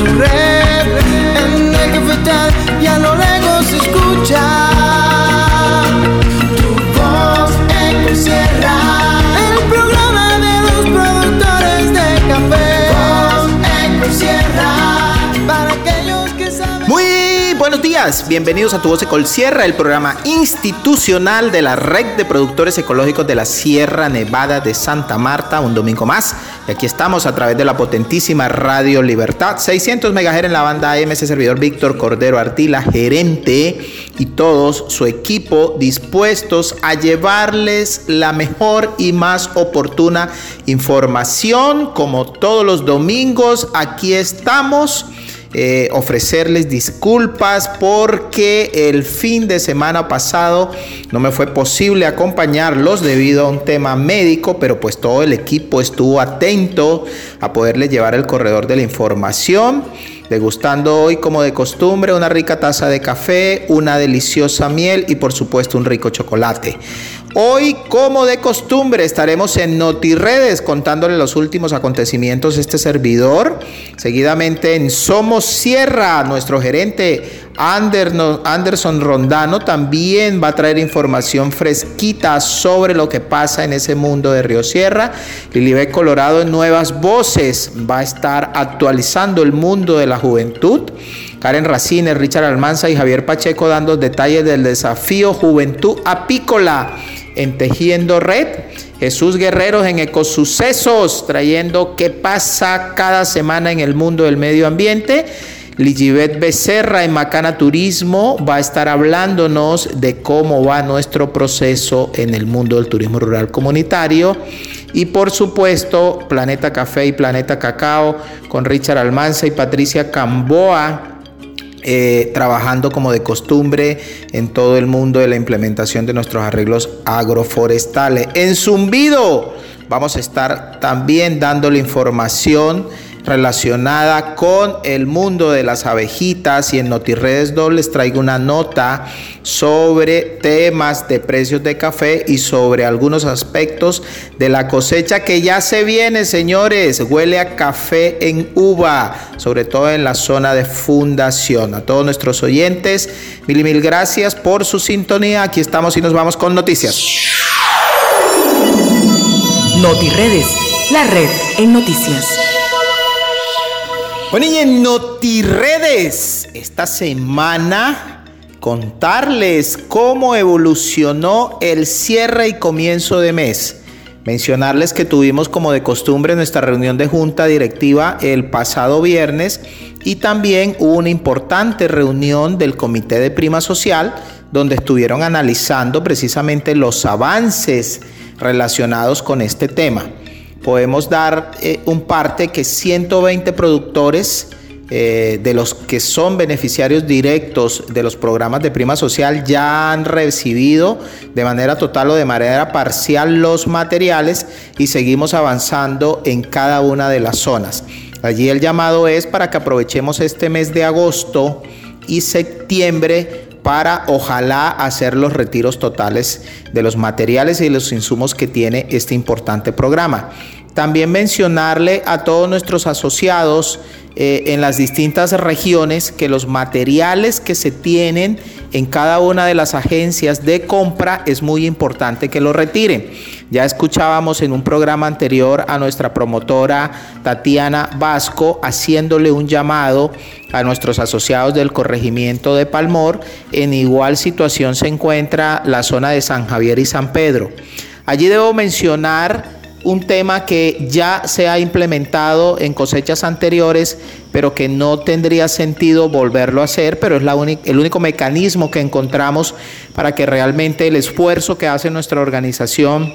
su red. En el cafetal y a lo lejos se escucha tu voz, Ecotierra, el programa de los productores de café. Voz Ecotierra, para aquellos que saben. Muy buenos días, bienvenidos a Tu Voz Ecotierra, el programa institucional de la Red de Productores Ecológicos de la Sierra Nevada de Santa Marta, un domingo más. Y aquí estamos a través de la potentísima Radio Libertad, 600 MHz en la banda AM, ese servidor Víctor Cordero Artila, gerente, y todos su equipo dispuestos a llevarles la mejor y más oportuna información. Como todos los domingos, aquí estamos. Ofrecerles disculpas porque el fin de semana pasado no me fue posible acompañarlos debido a un tema médico, pero pues todo el equipo estuvo atento a poderles llevar el corredor de la información, degustando hoy como de costumbre una rica taza de café, una deliciosa miel y por supuesto un rico chocolate. Hoy, como de costumbre, estaremos en NotiRedes contándole los últimos acontecimientos de este servidor. Seguidamente en Somos Sierra, nuestro gerente Anderson Rondano también va a traer información fresquita sobre lo que pasa en ese mundo de Río Sierra. Lilibe Colorado en Nuevas Voces va a estar actualizando el mundo de la juventud. Karen Racine, Richard Almanza y Javier Pacheco dando detalles del desafío Juventud Apícola en Tejiendo Red. Jesús Guerrero en Ecosucesos, trayendo qué pasa cada semana en el mundo del medio ambiente. Ligibet Becerra en Macana Turismo va a estar hablándonos de cómo va nuestro proceso en el mundo del turismo rural comunitario. Y por supuesto, Planeta Café y Planeta Cacao con Richard Almanza y Patricia Camboa, trabajando como de costumbre en todo el mundo de la implementación de nuestros arreglos agroforestales. En Zumbido vamos a estar también dándole información relacionada con el mundo de las abejitas, y en NotiRedes 2 les traigo una nota sobre temas de precios de café y sobre algunos aspectos de la cosecha que ya se viene, señores. Huele a café en uva, sobre todo en la zona de Fundación. A todos nuestros oyentes, mil gracias por su sintonía. Aquí estamos y nos vamos con noticias. NotiRedes, la red en noticias. Bueno, y en NotiRedes, esta semana contarles cómo evolucionó el cierre y comienzo de mes. Mencionarles que tuvimos como de costumbre nuestra reunión de junta directiva el pasado viernes y también hubo una importante reunión del Comité de Prima Social donde estuvieron analizando precisamente los avances relacionados con este tema. Podemos dar un parte que 120 productores de los que son beneficiarios directos de los programas de prima social ya han recibido de manera total o de manera parcial los materiales y seguimos avanzando en cada una de las zonas. Allí el llamado es para que aprovechemos este mes de agosto y septiembre para ojalá hacer los retiros totales de los materiales y los insumos que tiene este importante programa. También mencionarle a todos nuestros asociados en las distintas regiones que los materiales que se tienen en cada una de las agencias de compra es muy importante que lo retiren. Ya escuchábamos en un programa anterior a nuestra promotora Tatiana Vasco haciéndole un llamado a nuestros asociados del corregimiento de Palmor. En igual situación se encuentra la zona de San Javier y San Pedro. Allí debo mencionar un tema que ya se ha implementado en cosechas anteriores, pero que no tendría sentido volverlo a hacer, pero es el único mecanismo que encontramos para que realmente el esfuerzo que hace nuestra organización,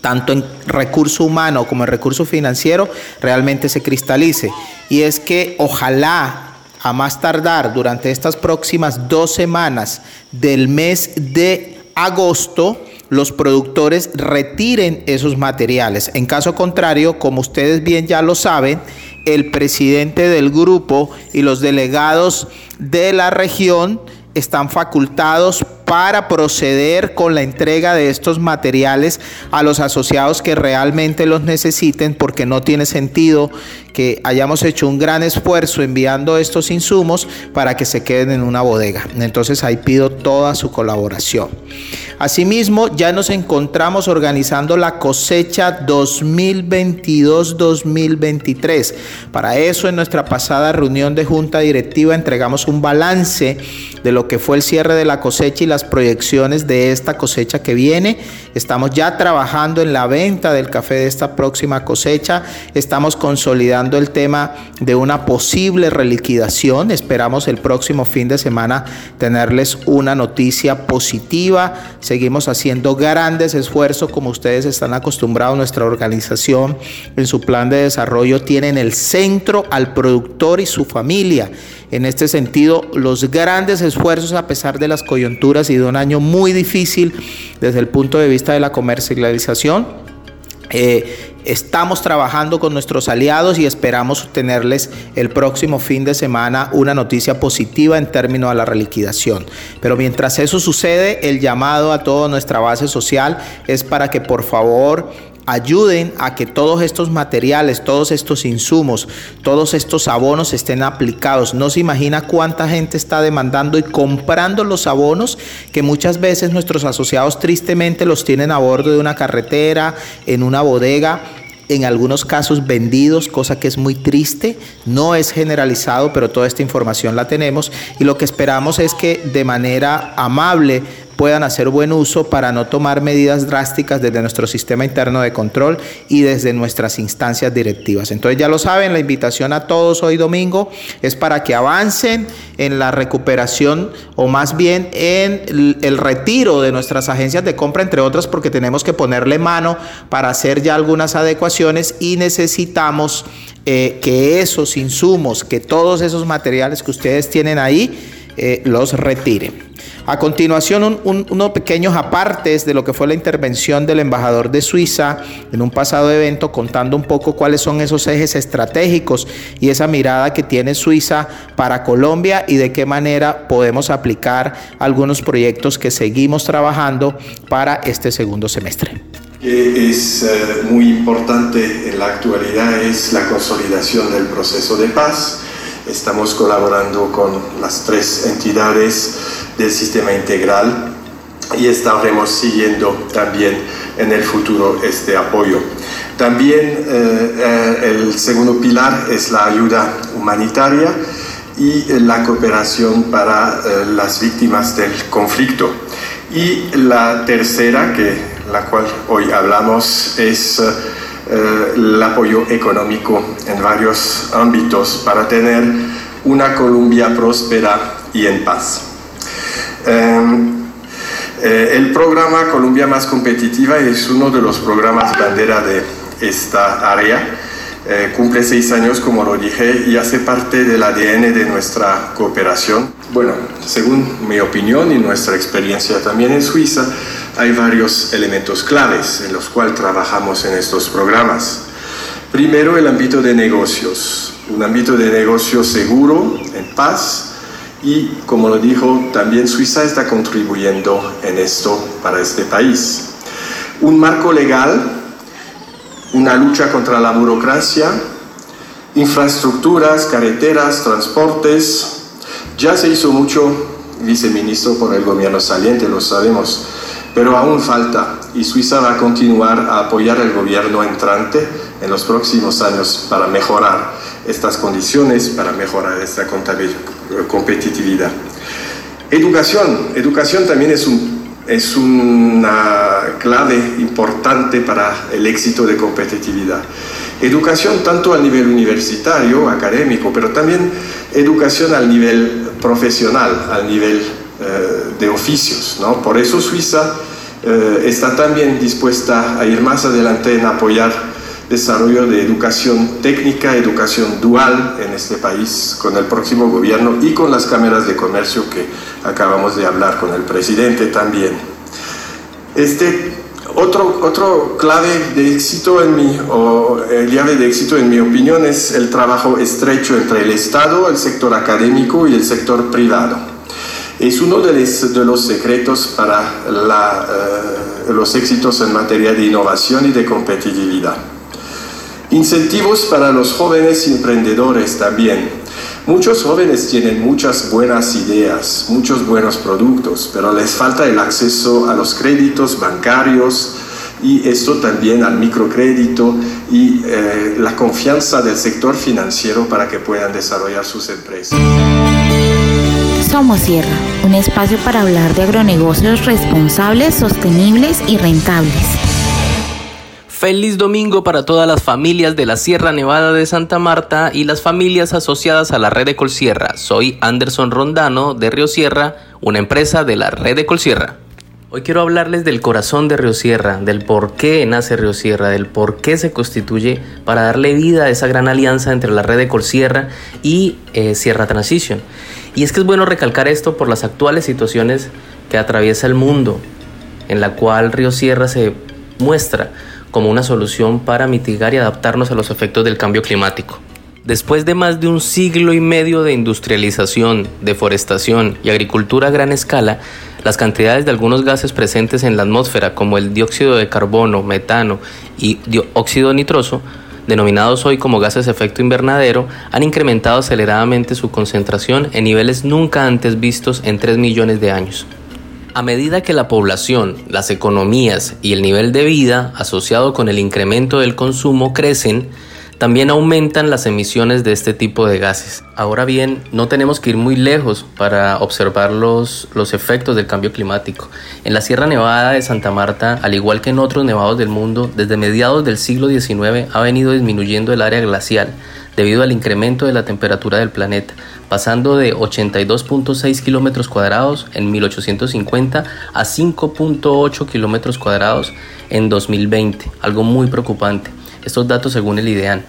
tanto en recurso humano como en recurso financiero, realmente se cristalice. Y es que ojalá, a más tardar durante estas próximas 2 semanas del mes de agosto, los productores retiren esos materiales. En caso contrario, como ustedes bien ya lo saben, el presidente del grupo y los delegados de la región están facultados para proceder con la entrega de estos materiales a los asociados que realmente los necesiten, porque no tiene sentido que hayamos hecho un gran esfuerzo enviando estos insumos para que se queden en una bodega. Entonces ahí pido toda su colaboración. Asimismo, ya nos encontramos organizando la cosecha 2022-2023. Para eso, en nuestra pasada reunión de junta directiva entregamos un balance de lo que fue el cierre de la cosecha y las proyecciones de esta cosecha que viene. Estamos ya trabajando en la venta del café de esta próxima cosecha. Estamos consolidando el tema de una posible reliquidación. Esperamos el próximo fin de semana tenerles una noticia positiva. Seguimos haciendo grandes esfuerzos, como ustedes están acostumbrados. Nuestra organización, en su plan de desarrollo, tiene en el centro al productor y su familia. En este sentido, los grandes esfuerzos, a pesar de las coyunturas y de un año muy difícil desde el punto de vista de la comercialización, estamos trabajando con nuestros aliados y esperamos tenerles el próximo fin de semana una noticia positiva en términos a la reliquidación. Pero mientras eso sucede, el llamado a toda nuestra base social es para que por favor ayuden a que todos estos materiales, todos estos insumos, todos estos abonos estén aplicados. No se imagina cuánta gente está demandando y comprando los abonos que muchas veces nuestros asociados tristemente los tienen a bordo de una carretera, en una bodega, en algunos casos vendidos, cosa que es muy triste. No es generalizado, pero toda esta información la tenemos y lo que esperamos es que de manera amable puedan hacer buen uso para no tomar medidas drásticas desde nuestro sistema interno de control y desde nuestras instancias directivas. Entonces ya lo saben, la invitación a todos hoy domingo es para que avancen en la recuperación, o más bien en el retiro de nuestras agencias de compra, entre otras, porque tenemos que ponerle mano para hacer ya algunas adecuaciones y necesitamos que esos insumos, que todos esos materiales que ustedes tienen ahí, los retiren. A continuación, unos pequeños apartes de lo que fue la intervención del embajador de Suiza en un pasado evento, contando un poco cuáles son esos ejes estratégicos y esa mirada que tiene Suiza para Colombia y de qué manera podemos aplicar algunos proyectos que seguimos trabajando para este segundo semestre. Es muy importante en la actualidad es la consolidación del proceso de paz. Estamos colaborando con las tres entidades del sistema integral y estaremos siguiendo también en el futuro este apoyo. También el segundo pilar es la ayuda humanitaria y la cooperación para las víctimas del conflicto. Y la tercera, la cual hoy hablamos, es el apoyo económico en varios ámbitos para tener una Colombia próspera y en paz. El programa Colombia Más Competitiva es uno de los programas bandera de esta área. Cumple 6 años, como lo dije, y hace parte del ADN de nuestra cooperación. Bueno, según mi opinión y nuestra experiencia también en Suiza, hay varios elementos claves en los cuales trabajamos en estos programas. Primero, el ámbito de negocios. Un ámbito de negocios seguro, en paz, y como lo dijo, también Suiza está contribuyendo en esto para este país. Un marco legal, una lucha contra la burocracia, infraestructuras, carreteras, transportes. Ya se hizo mucho, viceministro, por el gobierno saliente, lo sabemos, pero aún falta, y Suiza va a continuar a apoyar al gobierno entrante en los próximos años para mejorar estas condiciones, para mejorar esta competitividad. Educación también es una clave importante para el éxito de competitividad. Educación tanto a nivel universitario, académico, pero también educación al nivel profesional, al nivel de oficios, ¿no? Por eso Suiza está también dispuesta a ir más adelante en apoyar desarrollo de educación técnica, educación dual en este país con el próximo gobierno y con las cámaras de comercio que acabamos de hablar con el presidente también. Otro clave de éxito en mi opinión es el trabajo estrecho entre el Estado, el sector académico y el sector privado. Es uno de los secretos para los éxitos en materia de innovación y de competitividad. Incentivos para los jóvenes emprendedores también. Muchos jóvenes tienen muchas buenas ideas, muchos buenos productos, pero les falta el acceso a los créditos bancarios y esto también al microcrédito y la confianza del sector financiero para que puedan desarrollar sus empresas. Somos Sierra, un espacio para hablar de agronegocios responsables, sostenibles y rentables. Feliz domingo para todas las familias de la Sierra Nevada de Santa Marta y las familias asociadas a la Red de Colsierra. Soy Anderson Rondano de Río Sierra, una empresa de la Red de Colsierra. Hoy quiero hablarles del corazón de Río Sierra, del por qué nace Río Sierra, del por qué se constituye para darle vida a esa gran alianza entre la Red de Colsierra y Sierra Transition. Y es que es bueno recalcar esto por las actuales situaciones que atraviesa el mundo, en la cual Río Sierra se muestra como una solución para mitigar y adaptarnos a los efectos del cambio climático. Después de más de un siglo y medio de industrialización, deforestación y agricultura a gran escala, las cantidades de algunos gases presentes en la atmósfera, como el dióxido de carbono, metano y óxido nitroso, denominados hoy como gases de efecto invernadero, han incrementado aceleradamente su concentración en niveles nunca antes vistos en 3 millones de años. A medida que la población, las economías y el nivel de vida asociado con el incremento del consumo crecen, también aumentan las emisiones de este tipo de gases. Ahora bien, no tenemos que ir muy lejos para observar los efectos del cambio climático. En la Sierra Nevada de Santa Marta, al igual que en otros nevados del mundo, desde mediados del siglo XIX ha venido disminuyendo el área glacial debido al incremento de la temperatura del planeta, pasando de 82.6 kilómetros cuadrados en 1850 a 5.8 kilómetros cuadrados en 2020, algo muy preocupante. Estos datos según el IDEAN.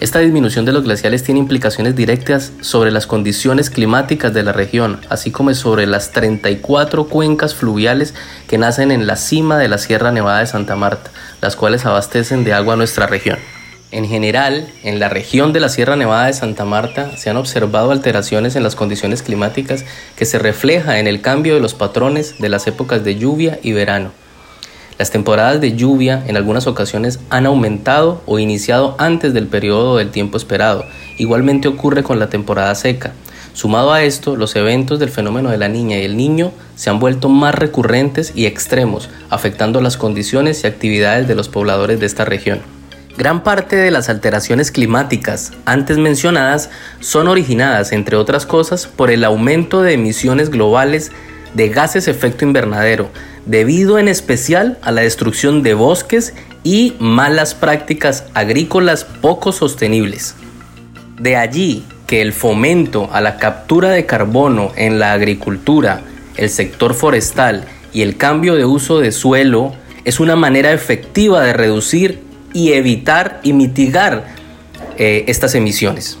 Esta disminución de los glaciales tiene implicaciones directas sobre las condiciones climáticas de la región, así como sobre las 34 cuencas fluviales que nacen en la cima de la Sierra Nevada de Santa Marta, las cuales abastecen de agua a nuestra región. En general, en la región de la Sierra Nevada de Santa Marta se han observado alteraciones en las condiciones climáticas que se refleja en el cambio de los patrones de las épocas de lluvia y verano. Las temporadas de lluvia en algunas ocasiones han aumentado o iniciado antes del periodo del tiempo esperado. Igualmente ocurre con la temporada seca. Sumado a esto, los eventos del fenómeno de la Niña y el Niño se han vuelto más recurrentes y extremos, afectando las condiciones y actividades de los pobladores de esta región. Gran parte de las alteraciones climáticas antes mencionadas son originadas, entre otras cosas, por el aumento de emisiones globales de gases efecto invernadero, debido en especial a la destrucción de bosques y malas prácticas agrícolas poco sostenibles. De allí que el fomento a la captura de carbono en la agricultura, el sector forestal y el cambio de uso de suelo es una manera efectiva de reducir y evitar y mitigar estas emisiones.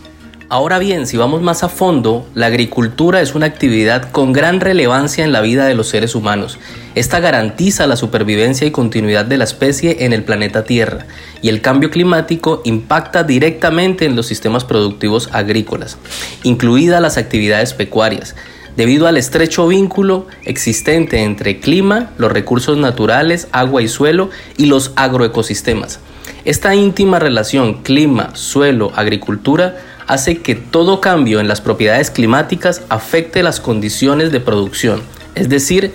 Ahora bien, si vamos más a fondo, la agricultura es una actividad con gran relevancia en la vida de los seres humanos. Esta garantiza la supervivencia y continuidad de la especie en el planeta Tierra, y el cambio climático impacta directamente en los sistemas productivos agrícolas, incluidas las actividades pecuarias, debido al estrecho vínculo existente entre clima, los recursos naturales, agua y suelo y los agroecosistemas. Esta íntima relación clima, suelo, agricultura hace que todo cambio en las propiedades climáticas afecte las condiciones de producción, es decir,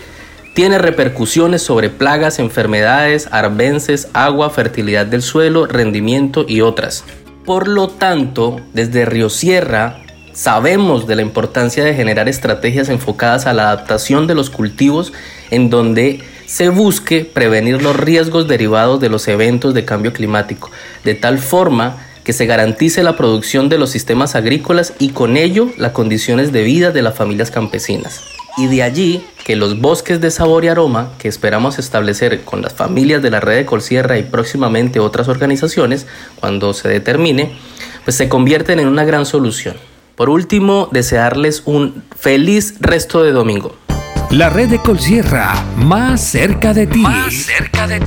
tiene repercusiones sobre plagas, enfermedades, arbences, agua, fertilidad del suelo, rendimiento y otras. Por lo tanto, desde Río Sierra sabemos de la importancia de generar estrategias enfocadas a la adaptación de los cultivos en donde se busque prevenir los riesgos derivados de los eventos de cambio climático, de tal forma que se garantice la producción de los sistemas agrícolas y con ello las condiciones de vida de las familias campesinas. Y de allí que los bosques de sabor y aroma que esperamos establecer con las familias de la Red de Colsierra y próximamente otras organizaciones, cuando se determine, pues se convierten en una gran solución. Por último, desearles un feliz resto de domingo. La Red de Colsierra, más cerca de ti.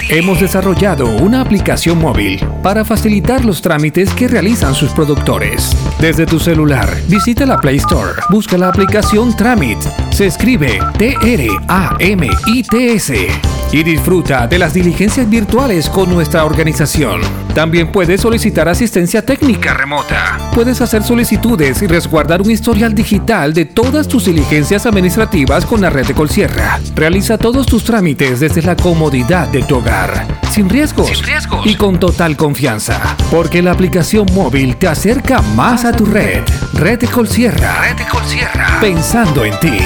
Hemos desarrollado una aplicación móvil para facilitar los trámites que realizan sus productores. desde tu celular. Visita la Play Store, busca la aplicación Tramit, se escribe TRAMITS, y disfruta de las diligencias virtuales con nuestra organización. También puedes solicitar asistencia técnica remota. Puedes hacer solicitudes y resguardar un historial digital de todas tus diligencias administrativas con la Red de Colsierra. Realiza todos tus trámites desde la comodidad de tu hogar, sin riesgos y con total confianza, porque la aplicación móvil te acerca más a tu red. Red de Colsierra. Red de Colsierra. Pensando en ti.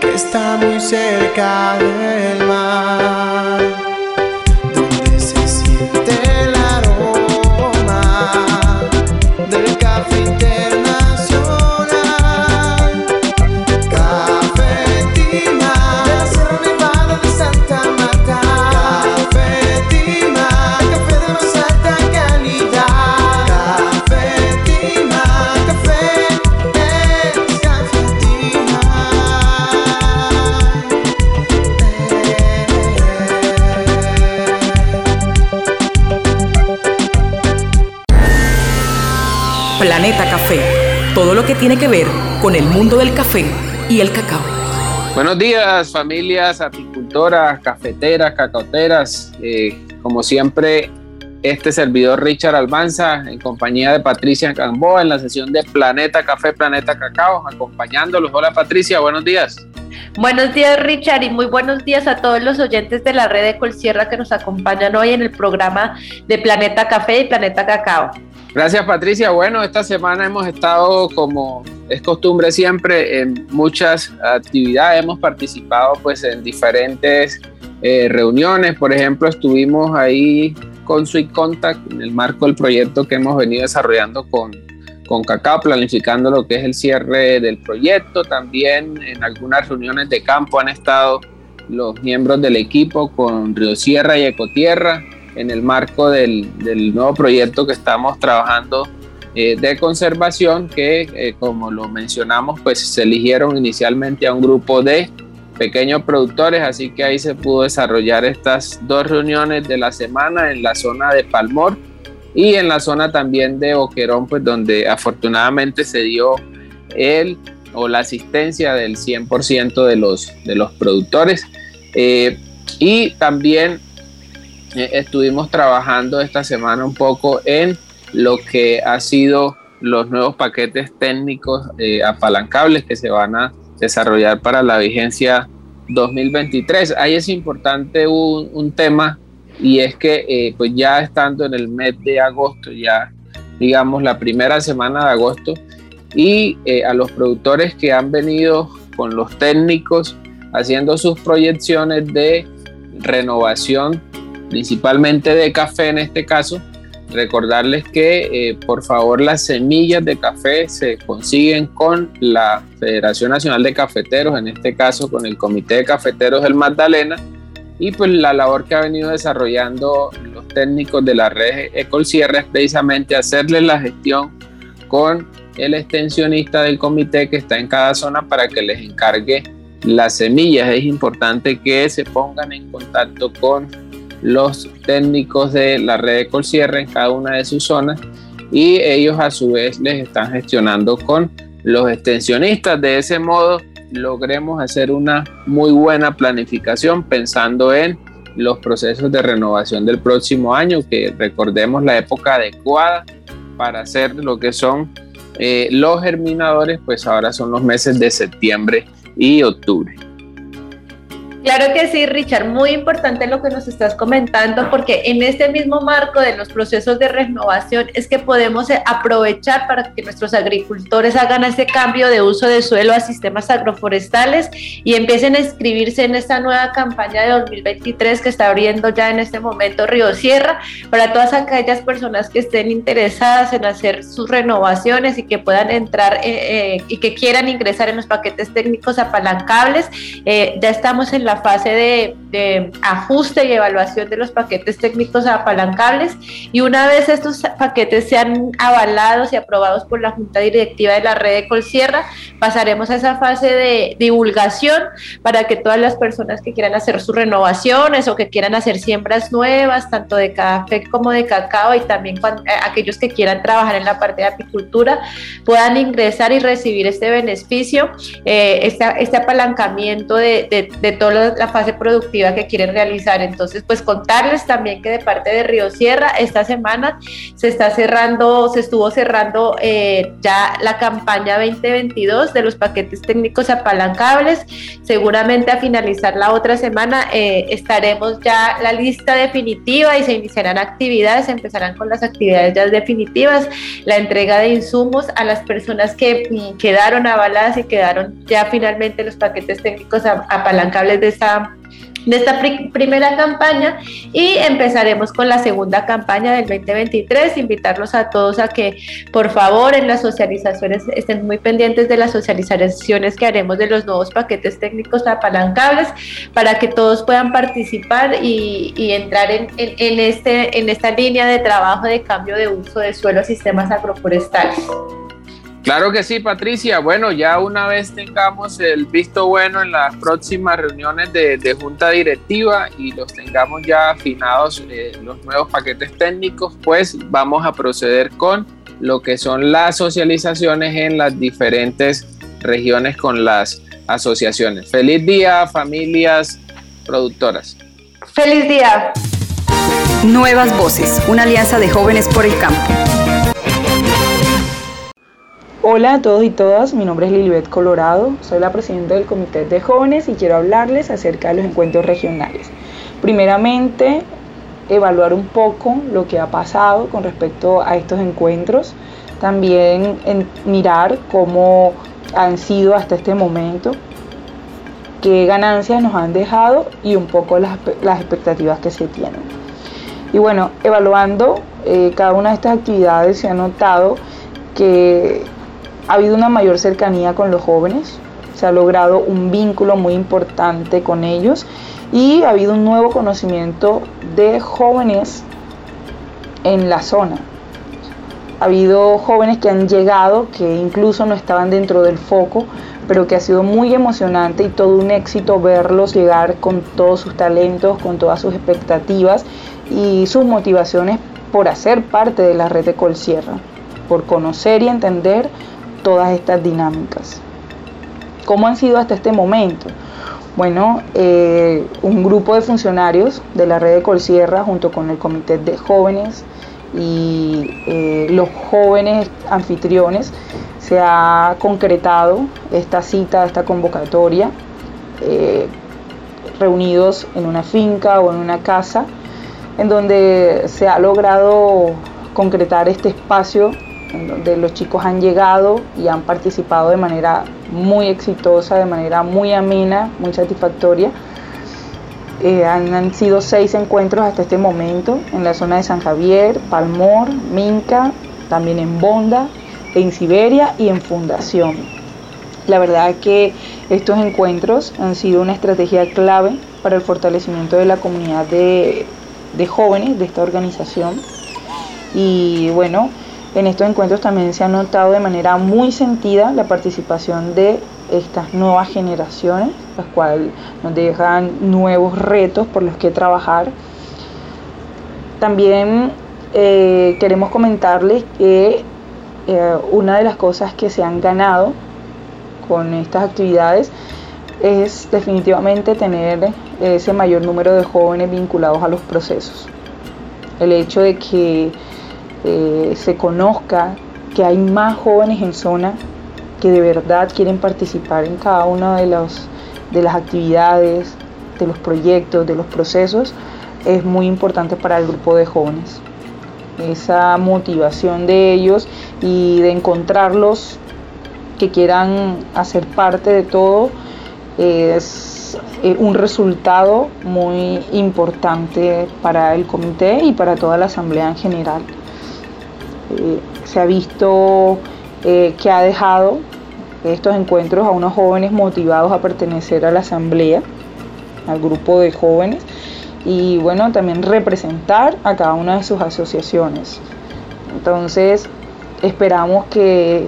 Que está muy cerca del mar, donde se siente el aroma del café internacional. Café Tima, de Sierra Nevada de Santa Marta. Café Tima, café de más alta calidad. Café Tima, café es Café Tima. Planeta Café, todo lo que tiene que ver con el mundo del café y el cacao. Buenos días, familias apicultoras, cafeteras, cacauteras. Como siempre, este servidor Richard Almanza, en compañía de Patricia Camboa, en la sesión de Planeta Café, Planeta Cacao, acompañándolos. Hola, Patricia, buenos días. Buenos días, Richard, y muy buenos días a todos los oyentes de la Red de Colsierra que nos acompañan hoy en el programa de Planeta Café y Planeta Cacao. Gracias, Patricia. Bueno, esta semana hemos estado, como es costumbre siempre, en muchas actividades. Hemos participado pues en diferentes reuniones. Por ejemplo, estuvimos ahí con Sweet Contact en el marco del proyecto que hemos venido desarrollando con Cacao, planificando lo que es el cierre del proyecto. También en algunas reuniones de campo han estado los miembros del equipo con Río Sierra y Ecotierra, en el marco del nuevo proyecto que estamos trabajando de conservación, que como lo mencionamos, pues se eligieron inicialmente a un grupo de pequeños productores, así que ahí se pudo desarrollar estas dos reuniones de la semana en la zona de Palmor y en la zona también de Boquerón, pues donde afortunadamente se dio la asistencia del 100% de los productores, y también estuvimos trabajando esta semana un poco en lo que ha sido los nuevos paquetes técnicos apalancables que se van a desarrollar para la vigencia 2023. Ahí es importante un tema, y es que pues ya estando en el mes de agosto, ya digamos la primera semana de agosto, y a los productores que han venido con los técnicos haciendo sus proyecciones de renovación, principalmente de café en este caso, recordarles que por favor las semillas de café se consiguen con la Federación Nacional de Cafeteros, en este caso con el Comité de Cafeteros del Magdalena, y pues la labor que ha venido desarrollando los técnicos de la Red de Colsierra es precisamente hacerles la gestión con el extensionista del comité que está en cada zona para que les encargue las semillas. Es importante que se pongan en contacto con los técnicos de la Red de Colsierra en cada una de sus zonas, y ellos a su vez les están gestionando con los extensionistas. De ese modo logremos hacer una muy buena planificación pensando en los procesos de renovación del próximo año, que recordemos la época adecuada para hacer lo que son los germinadores, pues ahora son los meses de septiembre y octubre. Claro que sí, Richard, muy importante lo que nos estás comentando, porque en este mismo marco de los procesos de renovación es que podemos aprovechar para que nuestros agricultores hagan ese cambio de uso de suelo a sistemas agroforestales y empiecen a inscribirse en esta nueva campaña de 2023 que está abriendo ya en este momento Río Sierra, para todas aquellas personas que estén interesadas en hacer sus renovaciones y que puedan entrar y que quieran ingresar en los paquetes técnicos apalancables. Ya estamos en la la fase de ajuste y evaluación de los paquetes técnicos apalancables, y una vez estos paquetes sean avalados y aprobados por la Junta Directiva de la Red de Colsierra, pasaremos a esa fase de divulgación para que todas las personas que quieran hacer sus renovaciones o que quieran hacer siembras nuevas, tanto de café como de cacao, y también aquellos que quieran trabajar en la parte de apicultura, puedan ingresar y recibir este beneficio, este apalancamiento de toda la fase productiva que quieren realizar. Entonces, pues contarles también que de parte de Río Sierra, esta semana se estuvo cerrando ya la campaña 2022 de los paquetes técnicos apalancables. Seguramente a finalizar la otra semana estaremos ya la lista definitiva y se iniciarán actividades, se empezarán con las actividades ya definitivas, la entrega de insumos a las personas que quedaron avaladas y quedaron ya finalmente los paquetes técnicos apalancables de esta primera campaña, y empezaremos con la segunda campaña del 2023, invitarlos a todos a que por favor en las socializaciones estén muy pendientes de las socializaciones que haremos de los nuevos paquetes técnicos apalancables para que todos puedan participar y entrar en esta línea de trabajo de cambio de uso de suelos, sistemas agroforestales. Claro que sí, Patricia. Bueno, ya una vez tengamos el visto bueno en las próximas reuniones de junta directiva y los tengamos ya afinados los nuevos paquetes técnicos, pues vamos a proceder con lo que son las socializaciones en las diferentes regiones con las asociaciones. Feliz día, familias productoras. Feliz día. Nuevas Voces, una alianza de jóvenes por el campo. Hola a todos y todas, mi nombre es Lilibe Colorado, soy la presidenta del Comité de Jóvenes y quiero hablarles acerca de los encuentros regionales. Primeramente, evaluar un poco lo que ha pasado con respecto a estos encuentros, también mirar cómo han sido hasta este momento, qué ganancias nos han dejado y un poco las expectativas que se tienen. Y bueno, evaluando cada una de estas actividades se ha notado que ha habido una mayor cercanía con los jóvenes, se ha logrado un vínculo muy importante con ellos y ha habido un nuevo conocimiento de jóvenes en la zona. Ha habido jóvenes que han llegado, que incluso no estaban dentro del foco, pero que ha sido muy emocionante y todo un éxito verlos llegar con todos sus talentos, con todas sus expectativas y sus motivaciones por hacer parte de la Red de Colsierra, por conocer y entender todas estas dinámicas. ¿Cómo han sido hasta este momento? Bueno, un grupo de funcionarios de la Red de Colsierra junto con el Comité de Jóvenes y los jóvenes anfitriones se ha concretado esta cita, esta convocatoria, reunidos en una finca o en una casa, en donde se ha logrado concretar este espacio en donde los chicos han llegado y han participado de manera muy exitosa, de manera muy amena, muy satisfactoria. Han sido 6 encuentros hasta este momento en la zona de San Javier, Palmor, Minca, también en Bonda, en Siberia y en Fundación. La verdad es que estos encuentros han sido una estrategia clave para el fortalecimiento de la comunidad de jóvenes de esta organización. Y bueno, en estos encuentros también se ha notado de manera muy sentida la participación de estas nuevas generaciones, las cuales nos dejan nuevos retos por los que trabajar. También queremos comentarles que una de las cosas que se han ganado con estas actividades es definitivamente tener ese mayor número de jóvenes vinculados a los procesos. El hecho de que se conozca que hay más jóvenes en zona que de verdad quieren participar en cada una de las actividades, de los proyectos, de los procesos, es muy importante para el grupo de jóvenes. Esa motivación de ellos y de encontrarlos que quieran hacer parte de todo es un resultado muy importante para el comité y para toda la asamblea en general. Se ha visto que ha dejado estos encuentros a unos jóvenes motivados a pertenecer a la asamblea, al grupo de jóvenes y bueno, también representar a cada una de sus asociaciones. Entonces esperamos que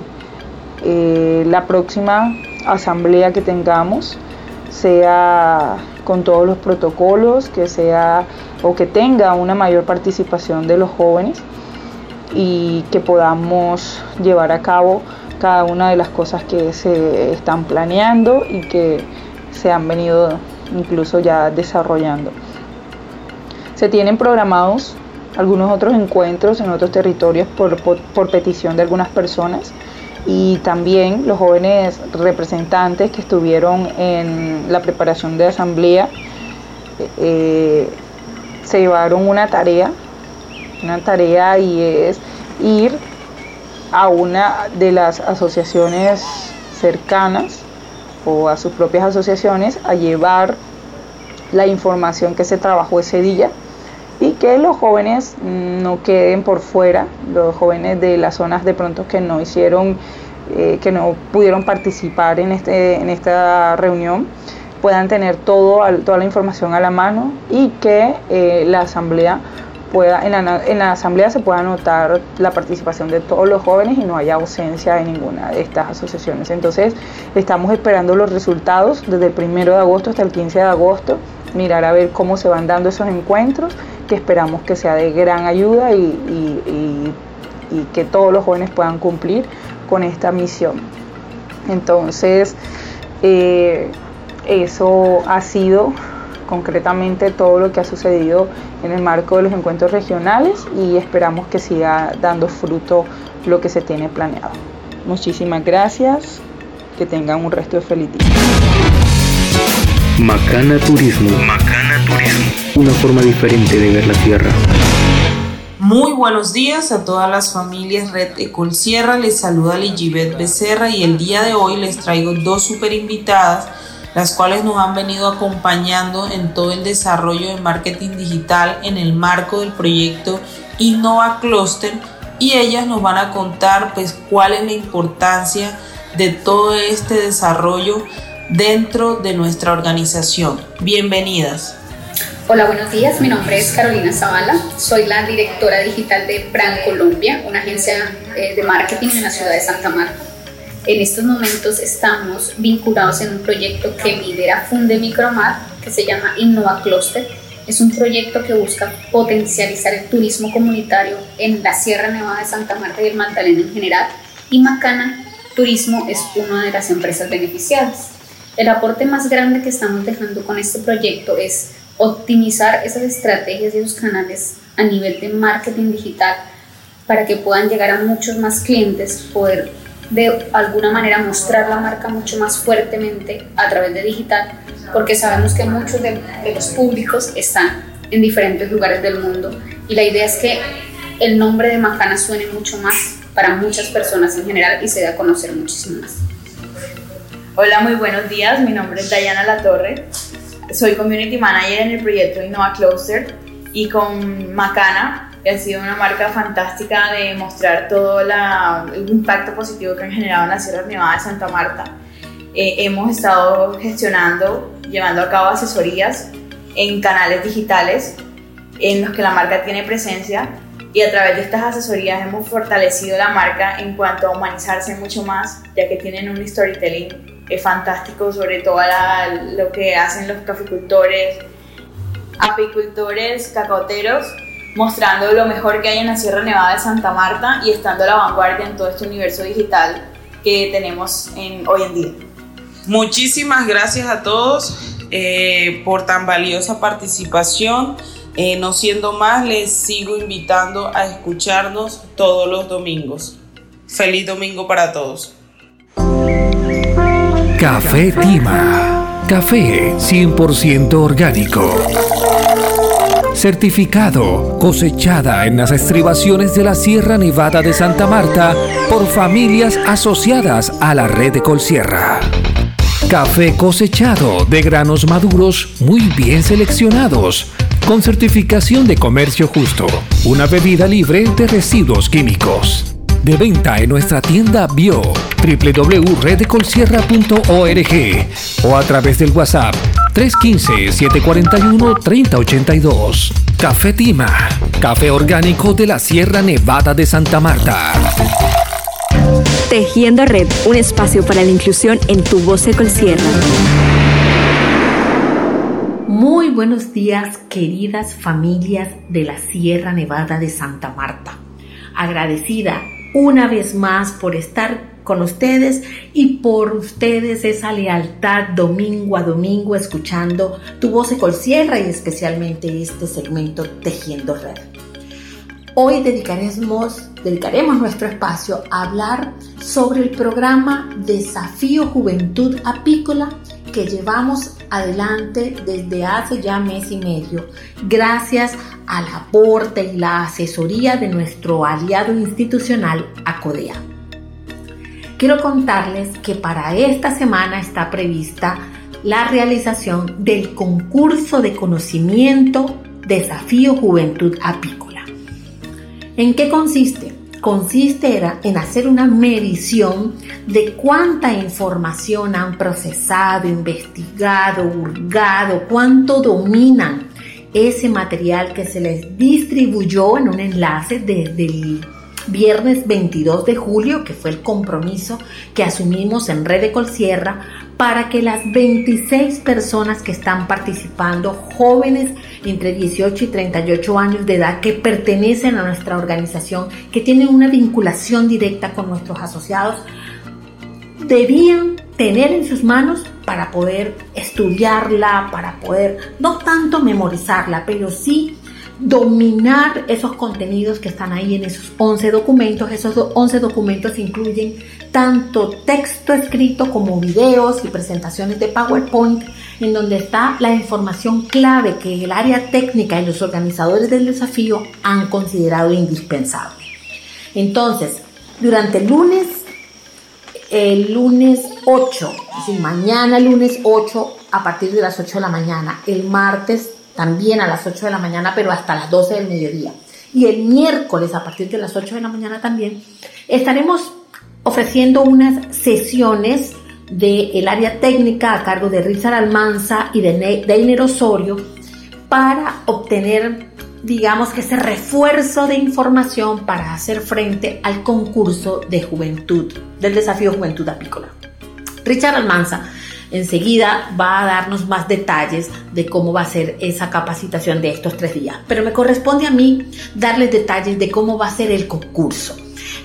la próxima asamblea que tengamos sea con todos los protocolos, que sea o que tenga una mayor participación de los jóvenes y que podamos llevar a cabo cada una de las cosas que se están planeando y que se han venido incluso ya desarrollando. Se tienen programados algunos otros encuentros en otros territorios por petición de algunas personas, y también los jóvenes representantes que estuvieron en la preparación de asamblea se llevaron una tarea, y es ir a una de las asociaciones cercanas o a sus propias asociaciones a llevar la información que se trabajó ese día y que los jóvenes no queden por fuera, los jóvenes de las zonas de pronto que no hicieron, que no pudieron participar en esta reunión, puedan tener toda la información a la mano y que en la asamblea se pueda anotar la participación de todos los jóvenes y no haya ausencia de ninguna de estas asociaciones. Entonces estamos esperando los resultados desde el 1 de agosto hasta el 15 de agosto, mirar a ver cómo se van dando esos encuentros, que esperamos que sea de gran ayuda y que todos los jóvenes puedan cumplir con esta misión. Entonces eso ha sido concretamente todo lo que ha sucedido en el marco de los encuentros regionales y esperamos que siga dando fruto lo que se tiene planeado. Muchísimas gracias, que tengan un resto de feliz día. Macana Turismo, una forma diferente de ver la tierra. Muy buenos días a todas las familias Red de Colsierra, les saluda Ligibet Becerra y el día de hoy les traigo dos super invitadas, las cuales nos han venido acompañando en todo el desarrollo de marketing digital en el marco del proyecto Innova Cluster, y ellas nos van a contar pues cuál es la importancia de todo este desarrollo dentro de nuestra organización. Bienvenidas. Hola, buenos días. Mi nombre es Carolina Zavala. Soy la directora digital de Brand Colombia, una agencia de marketing en la ciudad de Santa Marta. En estos momentos estamos vinculados en un proyecto que lidera Funde Micromar, que se llama Innova Cluster. Es un proyecto que busca potencializar el turismo comunitario en la Sierra Nevada de Santa Marta y el Magdalena en general, y Macana Turismo es una de las empresas beneficiadas. El aporte más grande que estamos dejando con este proyecto es optimizar esas estrategias y esos canales a nivel de marketing digital para que puedan llegar a muchos más clientes, poder de alguna manera mostrar la marca mucho más fuertemente a través de digital, porque sabemos que muchos de los públicos están en diferentes lugares del mundo y la idea es que el nombre de Macana suene mucho más para muchas personas en general y se dé a conocer muchísimo más. Hola, muy buenos días, mi nombre es Dayana Latorre, soy Community Manager en el proyecto Innova Cluster y con Macana, que ha sido una marca fantástica de mostrar todo el impacto positivo que han generado en la Sierra Nevada de Santa Marta. Hemos estado gestionando, llevando a cabo asesorías en canales digitales en los que la marca tiene presencia, y a través de estas asesorías hemos fortalecido la marca en cuanto a humanizarse mucho más, ya que tienen un storytelling fantástico sobre todo lo que hacen los caficultores, apicultores, cacaoteros, mostrando lo mejor que hay en la Sierra Nevada de Santa Marta y estando a la vanguardia en todo este universo digital que tenemos hoy en día. Muchísimas gracias a todos por tan valiosa participación. No siendo más, les sigo invitando a escucharnos todos los domingos. Feliz domingo para todos. Café Tima, café 100% orgánico. Certificado, cosechada en las estribaciones de la Sierra Nevada de Santa Marta por familias asociadas a la Red de Colsierra. Café cosechado de granos maduros muy bien seleccionados, con certificación de comercio justo. Una bebida libre de residuos químicos. De venta en nuestra tienda Bio. www.reddecolsierra.org o a través del WhatsApp 315-741-3082. Café Tima, café orgánico de la Sierra Nevada de Santa Marta. Tejiendo Red, un espacio para la inclusión en tu voz Ecolsierra. Muy buenos días, queridas familias de la Sierra Nevada de Santa Marta. Agradecida una vez más por estar con ustedes y por ustedes esa lealtad domingo a domingo escuchando tu voz Ecolsierra y especialmente este segmento Tejiendo Red. Hoy dedicaremos nuestro espacio a hablar sobre el programa Desafío Juventud Apícola que llevamos adelante desde hace ya mes y medio, gracias al aporte y la asesoría de nuestro aliado institucional ACODEA. Quiero contarles que para esta semana está prevista la realización del concurso de conocimiento Desafío Juventud Apícola. ¿En qué consiste? Consiste en hacer una medición de cuánta información han procesado, investigado, hurgado, cuánto dominan ese material que se les distribuyó en un enlace desde el viernes 22 de julio, que fue el compromiso que asumimos en Red de Colsierra, para que las 26 personas que están participando, jóvenes entre 18 y 38 años de edad que pertenecen a nuestra organización, que tienen una vinculación directa con nuestros asociados, debían tener en sus manos para poder estudiarla, para poder no tanto memorizarla, pero sí dominar esos contenidos que están ahí en esos 11 documentos. Esos 11 documentos incluyen tanto texto escrito como videos y presentaciones de PowerPoint, en donde está la información clave que el área técnica y los organizadores del desafío han considerado indispensable. Entonces, durante el lunes 8, a partir de las 8 de la mañana, el martes también a las 8 de la mañana, pero hasta las 12 del mediodía. Y el miércoles, a partir de las 8 de la mañana también, estaremos ofreciendo unas sesiones del área técnica a cargo de Richard Almanza y de Deiner Osorio para obtener, digamos, que ese refuerzo de información para hacer frente al concurso de juventud, del desafío Juventud Apícola. Richard Almanza enseguida va a darnos más detalles de cómo va a ser esa capacitación de estos 3 días. Pero me corresponde a mí darles detalles de cómo va a ser el concurso.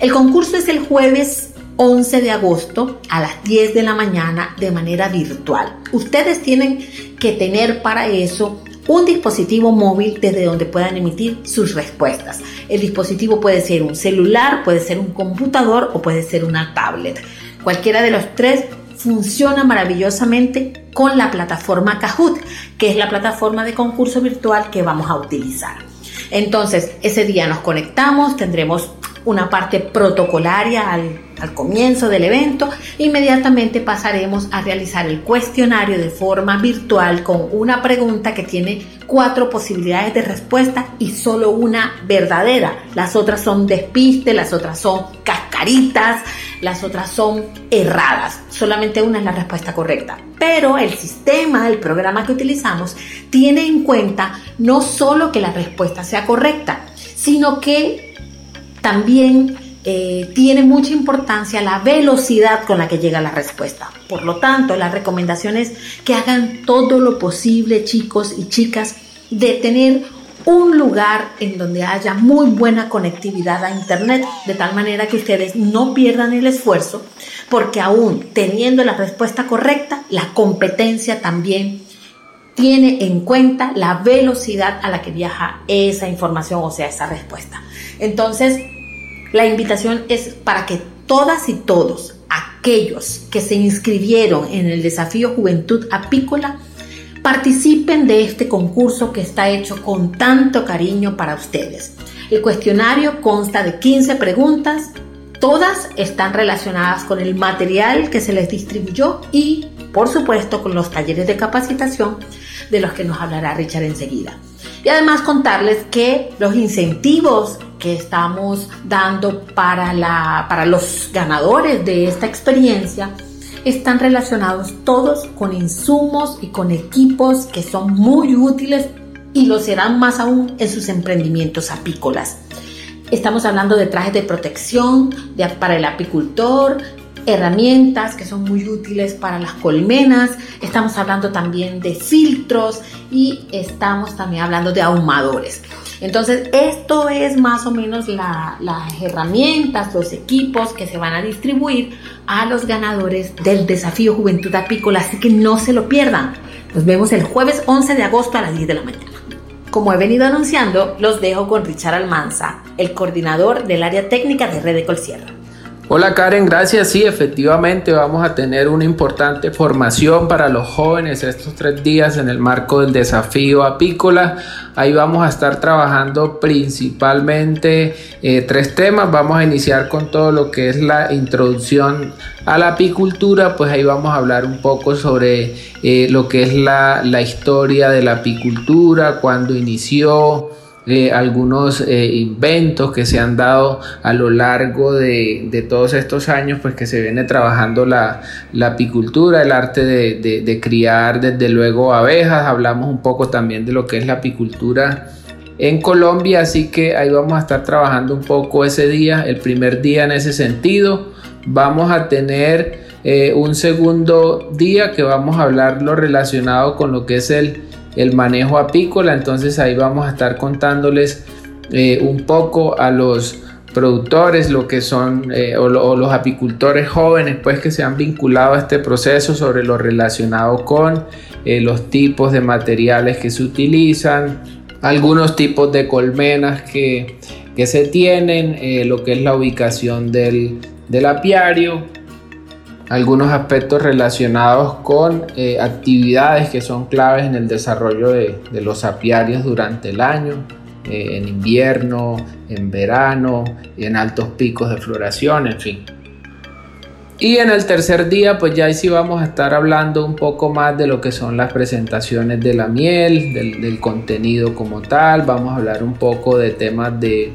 El concurso es el jueves 11 de agosto a las 10 de la mañana de manera virtual. Ustedes tienen que tener para eso un dispositivo móvil desde donde puedan emitir sus respuestas. El dispositivo puede ser un celular, puede ser un computador o puede ser una tablet. Cualquiera de los tres funciona maravillosamente con la plataforma Kahoot, que es la plataforma de concurso virtual que vamos a utilizar. Entonces, ese día nos conectamos, tendremos una parte protocolaria al comienzo del evento. Inmediatamente pasaremos a realizar el cuestionario de forma virtual con una pregunta que tiene 4 posibilidades de respuesta y solo una verdadera. Las otras son despiste, las otras son cascaritas, las otras son erradas. Solamente una es la respuesta correcta. Pero el sistema, el programa que utilizamos, tiene en cuenta no solo que la respuesta sea correcta, sino que también tiene mucha importancia la velocidad con la que llega la respuesta. Por lo tanto, la recomendación es que hagan todo lo posible, chicos y chicas, de tener un lugar en donde haya muy buena conectividad a internet, de tal manera que ustedes no pierdan el esfuerzo, porque aún teniendo la respuesta correcta, la competencia también tiene en cuenta la velocidad a la que viaja esa información, o sea, esa respuesta. Entonces, la invitación es para que todas y todos aquellos que se inscribieron en el desafío Juventud Apícola participen de este concurso que está hecho con tanto cariño para ustedes. El cuestionario consta de 15 preguntas, todas están relacionadas con el material que se les distribuyó y, por supuesto, con los talleres de capacitación de los que nos hablará Richard enseguida. Y además contarles que los incentivos que estamos dando para los ganadores de esta experiencia están relacionados todos con insumos y con equipos que son muy útiles y lo serán más aún en sus emprendimientos apícolas. Estamos hablando de trajes de protección para el apicultor, herramientas que son muy útiles para las colmenas, estamos hablando también de filtros y estamos también hablando de ahumadores. Entonces, esto es más o menos las herramientas, los equipos que se van a distribuir a los ganadores del desafío Juventud Apícola, así que no se lo pierdan. Nos vemos el jueves 11 de agosto a las 10 de la mañana. Como he venido anunciando, los dejo con Richard Almanza, el coordinador del área técnica de Red de Colsierra. Hola Karen, gracias. Sí, efectivamente vamos a tener una importante formación para los jóvenes estos 3 días en el marco del desafío apícola. Ahí vamos a estar trabajando principalmente 3 temas. Vamos a iniciar con todo lo que es la introducción a la apicultura, pues ahí vamos a hablar un poco sobre lo que es la historia de la apicultura, cuándo inició, algunos inventos que se han dado a lo largo de todos estos años, pues que se viene trabajando la apicultura, el arte de criar desde luego abejas. Hablamos un poco también de lo que es la apicultura en Colombia, así que ahí vamos a estar trabajando un poco ese día, el primer día en ese sentido. Vamos a tener un segundo día que vamos a hablar lo relacionado con lo que es el manejo apícola, entonces ahí vamos a estar contándoles un poco a los productores, lo que son los apicultores jóvenes, pues que se han vinculado a este proceso, sobre lo relacionado con los tipos de materiales que se utilizan, algunos tipos de colmenas que se tienen, lo que es la ubicación del apiario, algunos aspectos relacionados con actividades que son claves en el desarrollo de los apiarios durante el año, en invierno, en verano, en altos picos de floración, en fin. Y en el tercer día, pues ya ahí sí vamos a estar hablando un poco más de lo que son las presentaciones de la miel, del contenido como tal. Vamos a hablar un poco de temas de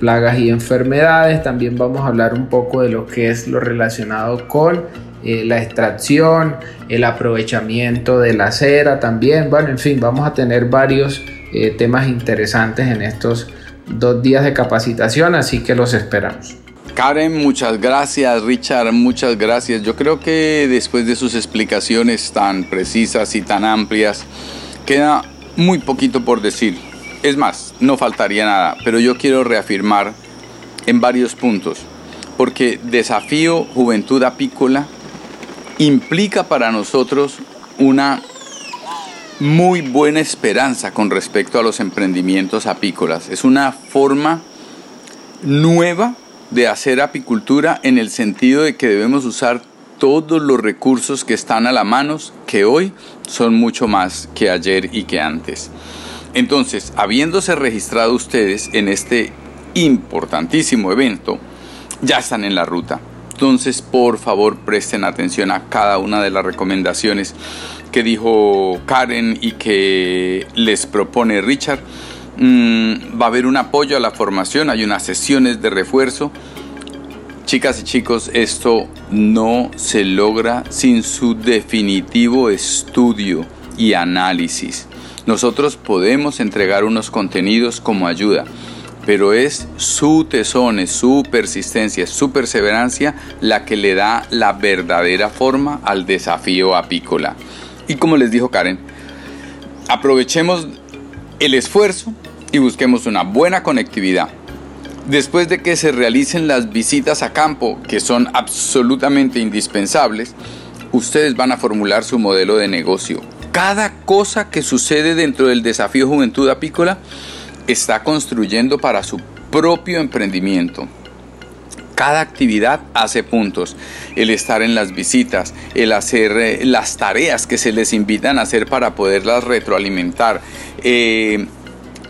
plagas y enfermedades. También vamos a hablar un poco de lo que es lo relacionado con la extracción, el aprovechamiento de la cera también. Bueno, en fin, vamos a tener varios temas interesantes en estos 2 días de capacitación, así que los esperamos. Karen, muchas gracias. Richard, muchas gracias. Yo creo que después de sus explicaciones tan precisas y tan amplias, queda muy poquito por decir. Es más, no faltaría nada, pero yo quiero reafirmar en varios puntos, porque desafío Juventud Apícola implica para nosotros una muy buena esperanza con respecto a los emprendimientos apícolas. Es una forma nueva de hacer apicultura en el sentido de que debemos usar todos los recursos que están a la mano, que hoy son mucho más que ayer y que antes. Entonces, habiéndose registrado ustedes en este importantísimo evento, ya están en la ruta. Entonces, por favor, presten atención a cada una de las recomendaciones que dijo Karen y que les propone Richard. Va a haber un apoyo a la formación, hay unas sesiones de refuerzo. Chicas y chicos, esto no se logra sin su definitivo estudio y análisis. Nosotros podemos entregar unos contenidos como ayuda, pero es su tesón, es su persistencia, es su perseverancia la que le da la verdadera forma al desafío apícola. Y como les dijo Karen, aprovechemos el esfuerzo y busquemos una buena conectividad. Después de que se realicen las visitas a campo, que son absolutamente indispensables, ustedes van a formular su modelo de negocio. Cada cosa que sucede dentro del desafío Juventud Apícola está construyendo para su propio emprendimiento. Cada actividad hace puntos. El estar en las visitas, el hacer las tareas que se les invitan a hacer para poderlas retroalimentar.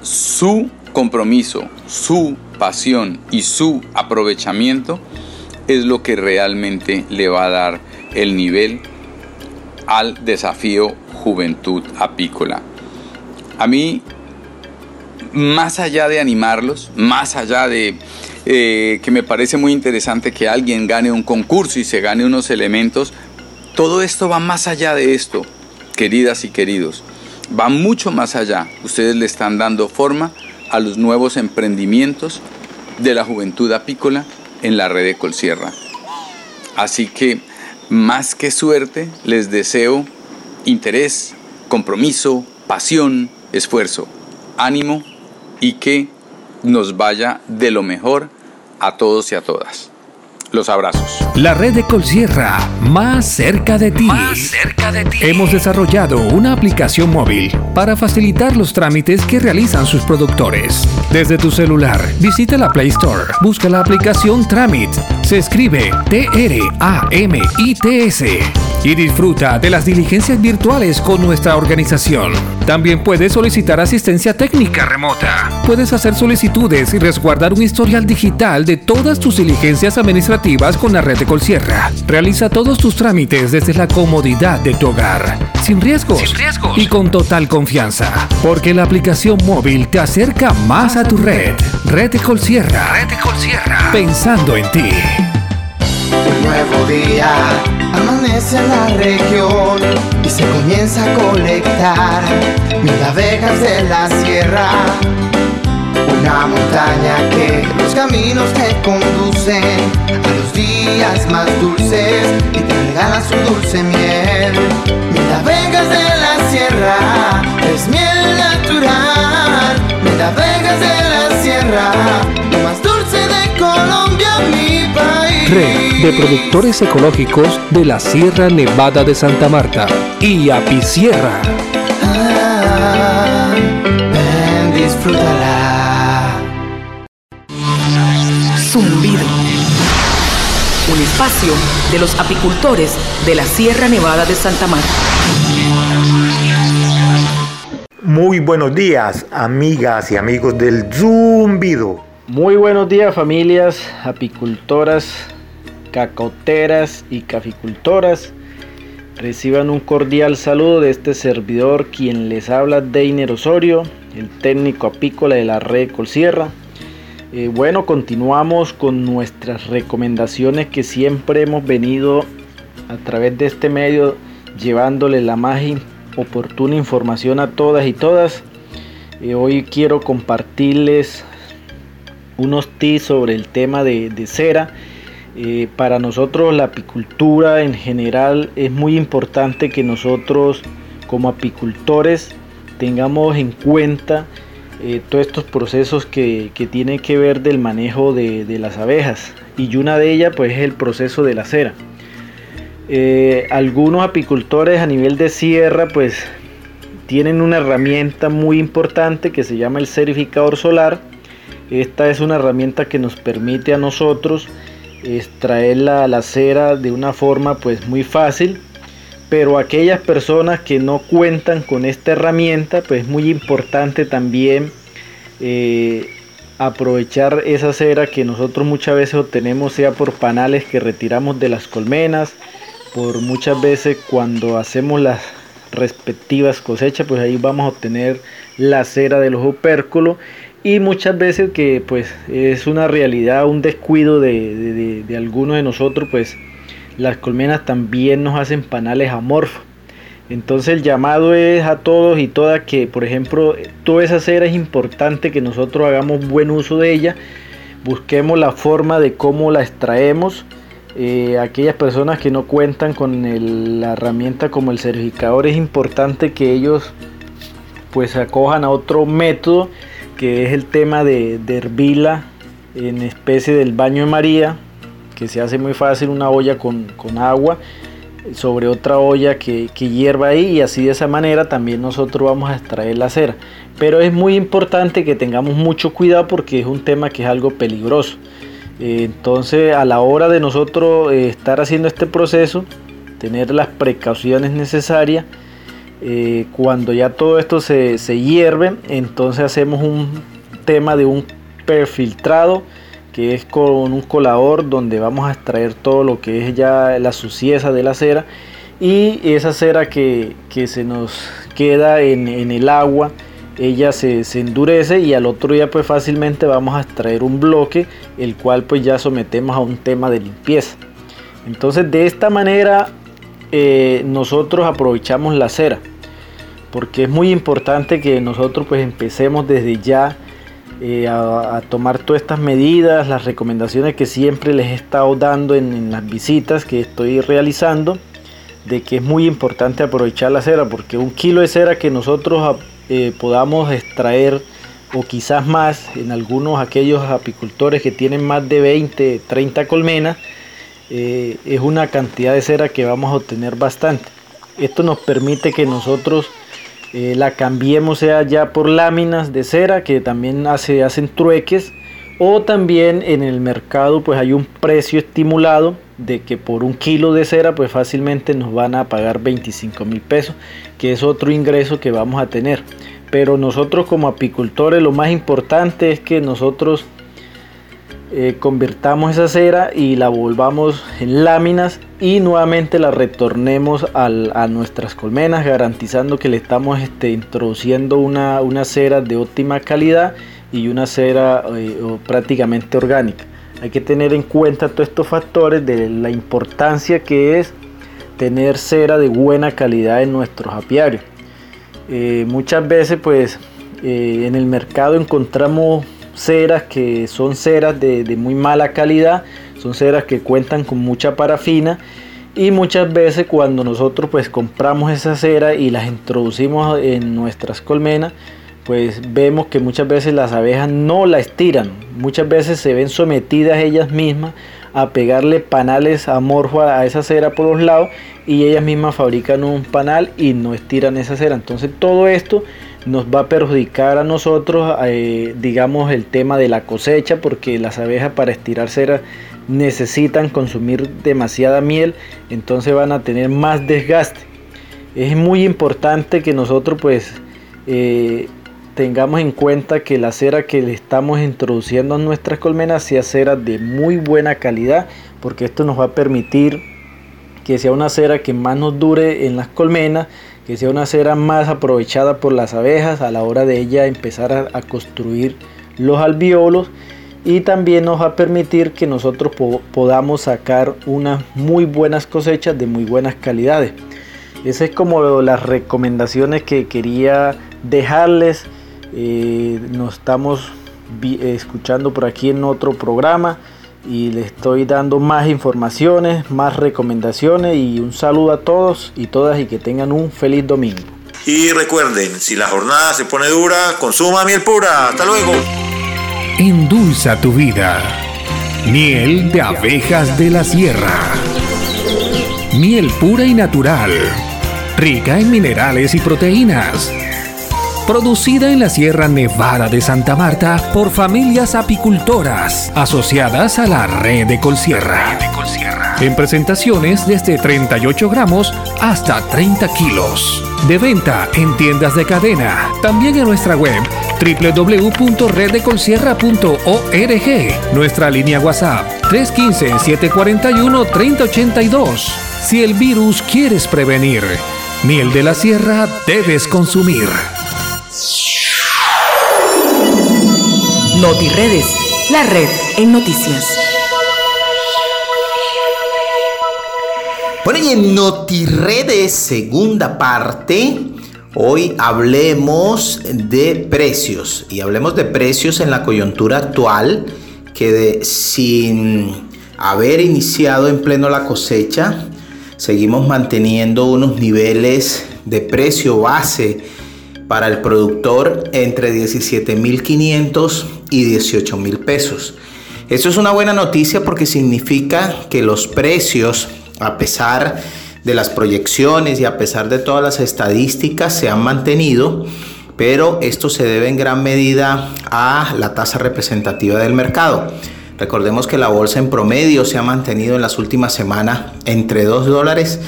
Su compromiso, su pasión y su aprovechamiento es lo que realmente le va a dar el nivel al desafío Juventud Apícola. A mí más allá de animarlos, más allá de que me parece muy interesante que alguien gane un concurso y se gane unos elementos, todo esto va más allá de esto, queridas y queridos, va mucho más allá. Ustedes le están dando forma a los nuevos emprendimientos de la juventud apícola en la red de Colsierra. Así que más que suerte, les deseo interés, compromiso, pasión, esfuerzo, ánimo y que nos vaya de lo mejor a todos y a todas. Los abrazos. La red de Colsierra, más cerca de ti. Más cerca de ti. Hemos desarrollado una aplicación móvil para facilitar los trámites que realizan sus productores. Desde tu celular, visita la Play Store, busca la aplicación Tramit, se escribe Tramits, y disfruta de las diligencias virtuales con nuestra organización. También puedes solicitar asistencia técnica remota. Puedes hacer solicitudes y resguardar un historial digital de todas tus diligencias administrativas con la red de Colsierra. Realiza todos tus trámites desde la comodidad de tu hogar, sin riesgos y con total confianza, porque la aplicación móvil te acerca más a tu red. Red de Colsierra. Red de Colsierra. Pensando en ti. Un nuevo día amanece en la región y se comienza a colectar Mita Vegas de la Sierra. Una montaña que los caminos te conducen a los días más dulces y te regala su dulce miel. Mita Vegas de la Sierra es miel natural. Mita Vegas de la Sierra, lo más dulce de Colombia, mi país. Red de productores ecológicos de la Sierra Nevada de Santa Marta y Apisierra. Ah, ven, disfrútala. Zumbido, un espacio de los apicultores de la Sierra Nevada de Santa Marta. Muy buenos días, amigas y amigos del Zumbido. Muy buenos días, familias apicultoras, cacoteras y caficultoras. Reciban un cordial saludo de este servidor, quien les habla, Deiner Osorio, el técnico apícola de la red de Colsierra. Bueno, continuamos con nuestras recomendaciones que siempre hemos venido a través de este medio llevándole la más oportuna información a todas y todas. Hoy quiero compartirles unos tips sobre el tema de cera. Para nosotros la apicultura en general es muy importante que nosotros como apicultores tengamos en cuenta todos estos procesos que tienen que ver del manejo de las abejas, y una de ellas pues es el proceso de la cera. Algunos apicultores a nivel de sierra pues tienen una herramienta muy importante que se llama el cerificador solar. Esta es una herramienta que nos permite a nosotros extraer la cera de una forma pues muy fácil. Pero aquellas personas que no cuentan con esta herramienta, pues es muy importante también aprovechar esa cera que nosotros muchas veces obtenemos, sea por panales que retiramos de las colmenas, por muchas veces cuando hacemos las respectivas cosechas, pues ahí vamos a obtener la cera de los opérculos, y muchas veces que pues es una realidad, un descuido de algunos de nosotros, pues las colmenas también nos hacen panales amorfos. Entonces el llamado es a todos y todas que, por ejemplo, toda esa cera es importante que nosotros hagamos buen uso de ella, busquemos la forma de cómo la extraemos. Aquellas personas que no cuentan con la herramienta como el cerificador, es importante que ellos pues acojan a otro método, que es el tema de hervirla en especie del baño de María, que se hace muy fácil, una olla con agua sobre otra olla que hierva ahí, y así de esa manera también nosotros vamos a extraer la cera. Pero es muy importante que tengamos mucho cuidado porque es un tema que es algo peligroso. Entonces a la hora de nosotros estar haciendo este proceso, tener las precauciones necesarias. Cuando ya todo esto se hierve, entonces hacemos un tema de un perfiltrado, que es con un colador donde vamos a extraer todo lo que es ya la suciedad de la cera, y esa cera que se nos queda en el agua ella se endurece y al otro día pues fácilmente vamos a extraer un bloque, el cual pues ya sometemos a un tema de limpieza. Entonces de esta manera nosotros aprovechamos la cera, porque es muy importante que nosotros pues empecemos desde ya a tomar todas estas medidas, las recomendaciones que siempre les he estado dando en las visitas que estoy realizando, de que es muy importante aprovechar la cera, porque un kilo de cera que nosotros podamos extraer, o quizás más en algunos aquellos apicultores que tienen más de 20, 30 colmenas, es una cantidad de cera que vamos a obtener bastante. Esto nos permite que nosotros la cambiemos, sea ya por láminas de cera, que también hacen trueques, o también en el mercado pues hay un precio estimulado de que por un kilo de cera pues fácilmente nos van a pagar 25.000 pesos, que es otro ingreso que vamos a tener. Pero nosotros como apicultores lo más importante es que nosotros convirtamos esa cera y la volvamos en láminas y nuevamente la retornemos a nuestras colmenas, garantizando que le estamos introduciendo una cera de óptima calidad y una cera prácticamente orgánica. Hay que tener en cuenta todos estos factores de la importancia que es tener cera de buena calidad en nuestros apiarios. Muchas veces pues en el mercado encontramos ceras que son ceras de muy mala calidad, son ceras que cuentan con mucha parafina, y muchas veces cuando nosotros pues compramos esa cera y las introducimos en nuestras colmenas, pues vemos que muchas veces las abejas no la estiran, muchas veces se ven sometidas ellas mismas a pegarle panales amorfos a esa cera por los lados, y ellas mismas fabrican un panal y no estiran esa cera. Entonces todo esto nos va a perjudicar a nosotros, digamos, el tema de la cosecha, porque las abejas para estirar cera necesitan consumir demasiada miel, entonces van a tener más desgaste. Es muy importante que nosotros pues tengamos en cuenta que la cera que le estamos introduciendo a nuestras colmenas sea cera de muy buena calidad, porque esto nos va a permitir que sea una cera que más nos dure en las colmenas, que sea una cera más aprovechada por las abejas a la hora de ella empezar a construir los alveolos, y también nos va a permitir que nosotros podamos sacar unas muy buenas cosechas de muy buenas calidades. Esas es como las recomendaciones que quería dejarles. Nos estamos escuchando por aquí en otro programa y les estoy dando más informaciones, más recomendaciones, y un saludo a todos y todas, y que tengan un feliz domingo. Y recuerden, si la jornada se pone dura, consuma miel pura. Hasta luego. Endulza tu vida. Miel de abejas de la sierra. Miel pura y natural, rica en minerales y proteínas. Producida en la Sierra Nevada de Santa Marta por familias apicultoras asociadas a la Red de Colsierra. En presentaciones desde 38 gramos hasta 30 kilos. De venta en tiendas de cadena. También en nuestra web www.reddecolsierra.org. Nuestra línea WhatsApp 315-741-3082. Si el virus quieres prevenir, miel de la sierra debes consumir. Notiredes, la red en noticias. Bueno, y en Notiredes, segunda parte, hoy hablemos de precios. Y hablemos de precios en la coyuntura actual, que sin haber iniciado en pleno la cosecha, seguimos manteniendo unos niveles de precio base para el productor entre 17.500 y 18.000 pesos. Esto es una buena noticia porque significa que los precios, a pesar de las proyecciones y a pesar de todas las estadísticas, se han mantenido, pero esto se debe en gran medida a la tasa representativa del mercado. Recordemos que la bolsa en promedio se ha mantenido en las últimas semanas entre $2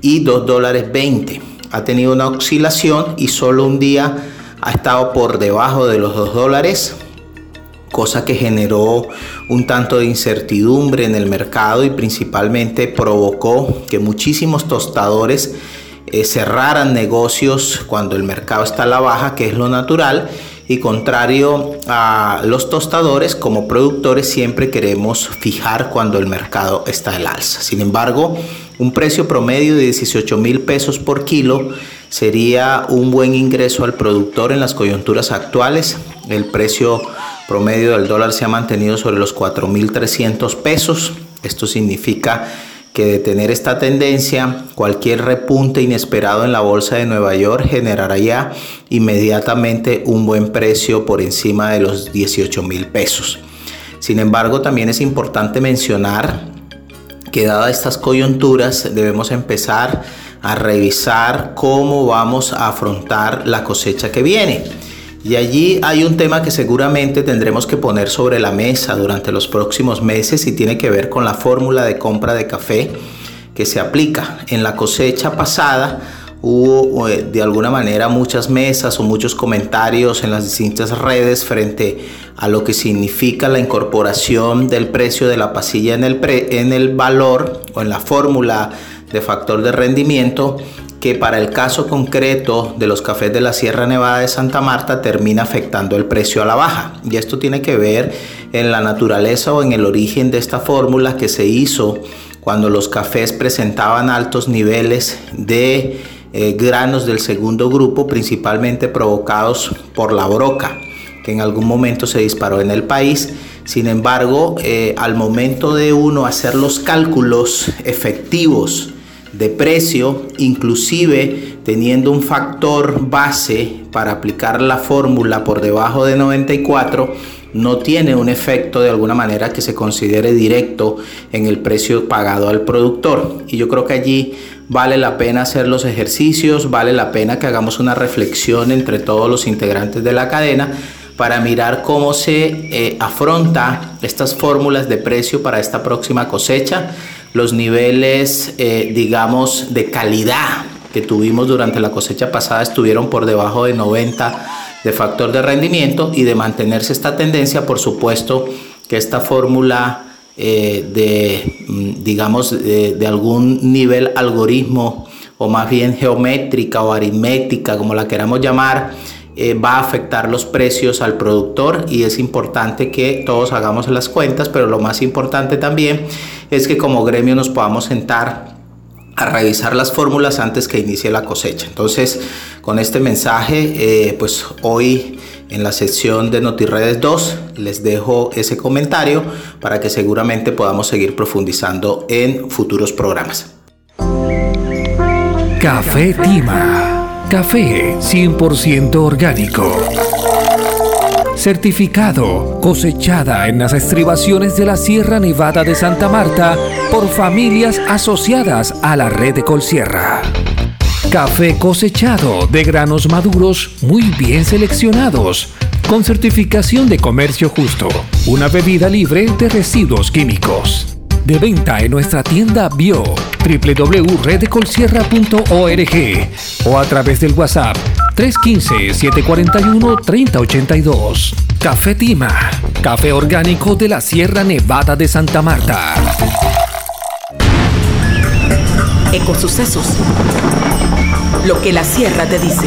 y $2.20. Ha tenido una oscilación y solo un día ha estado por debajo de los $2, cosa que generó un tanto de incertidumbre en el mercado y principalmente provocó que muchísimos tostadores cerraran negocios cuando el mercado está a la baja, que es lo natural, y contrario a los tostadores, como productores siempre queremos fijar cuando el mercado está al alza. Sin embargo, un precio promedio de 18,000 pesos por kilo sería un buen ingreso al productor en las coyunturas actuales. El precio promedio del dólar se ha mantenido sobre los 4,300 pesos. Esto significa que de tener esta tendencia, cualquier repunte inesperado en la bolsa de Nueva York generará ya inmediatamente un buen precio por encima de los 18,000 pesos. Sin embargo, también es importante mencionar que dadas estas coyunturas debemos empezar a revisar cómo vamos a afrontar la cosecha que viene. Y allí hay un tema que seguramente tendremos que poner sobre la mesa durante los próximos meses y tiene que ver con la fórmula de compra de café que se aplica. En la cosecha pasada hubo de alguna manera muchas mesas o muchos comentarios en las distintas redes frente a lo que significa la incorporación del precio de la pasilla en el valor o en la fórmula de factor de rendimiento, que para el caso concreto de los cafés de la Sierra Nevada de Santa Marta termina afectando el precio a la baja. Y esto tiene que ver en la naturaleza o en el origen de esta fórmula que se hizo cuando los cafés presentaban altos niveles de granos del segundo grupo, principalmente provocados por la broca, que en algún momento se disparó en el país. Sin embargo, al momento de uno hacer los cálculos efectivos de precio, inclusive teniendo un factor base para aplicar la fórmula por debajo de 94, no tiene un efecto de alguna manera que se considere directo en el precio pagado al productor. Y yo creo que allí vale la pena hacer los ejercicios, vale la pena que hagamos una reflexión entre todos los integrantes de la cadena para mirar cómo se afronta estas fórmulas de precio para esta próxima cosecha. Los niveles, digamos, de calidad que tuvimos durante la cosecha pasada estuvieron por debajo de 90 de factor de rendimiento, y de mantenerse esta tendencia, por supuesto que esta fórmula de algún nivel algoritmo, o más bien geométrica o aritmética, como la queramos llamar, va a afectar los precios al productor, y es importante que todos hagamos las cuentas, pero lo más importante también es que como gremio nos podamos sentar a revisar las fórmulas antes que inicie la cosecha. Entonces, con este mensaje, pues hoy en la sección de NotiRedes 2 les dejo ese comentario para que seguramente podamos seguir profundizando en futuros programas. Café Tima. Café 100% orgánico, certificado, cosechada en las estribaciones de la Sierra Nevada de Santa Marta por familias asociadas a la Red de Colsierra. Café cosechado de granos maduros muy bien seleccionados, con certificación de comercio justo, una bebida libre de residuos químicos. De venta en nuestra tienda bio www.reddecolsierra.org o a través del WhatsApp 315-741-3082. Café Tima, café orgánico de la Sierra Nevada de Santa Marta. Ecosucesos. Lo que la Sierra te dice.